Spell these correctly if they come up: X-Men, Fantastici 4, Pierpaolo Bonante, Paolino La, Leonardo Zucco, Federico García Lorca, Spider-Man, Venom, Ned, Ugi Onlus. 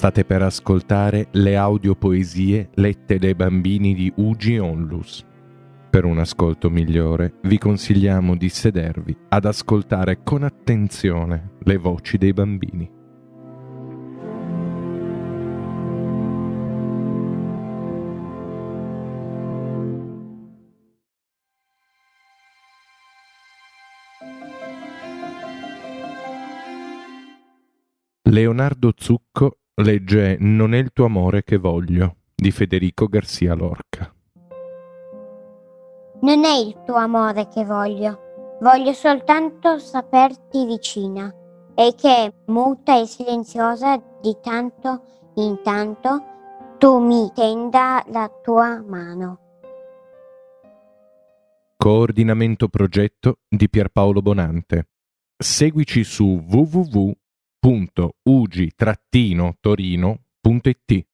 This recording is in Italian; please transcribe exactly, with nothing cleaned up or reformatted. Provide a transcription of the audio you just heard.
State per ascoltare le audiopoesie lette dai bambini di Ugi Onlus. Per un ascolto migliore vi consigliamo di sedervi ad ascoltare con attenzione le voci dei bambini. Leonardo Zucco legge Non è il tuo amore che voglio di Federico García Lorca. Non è il tuo amore che voglio, voglio soltanto saperti vicina e che, muta e silenziosa, di tanto in tanto tu mi tenda la tua mano. Coordinamento progetto di Pierpaolo Bonante. Seguici su www punto ugi trattino torino punto it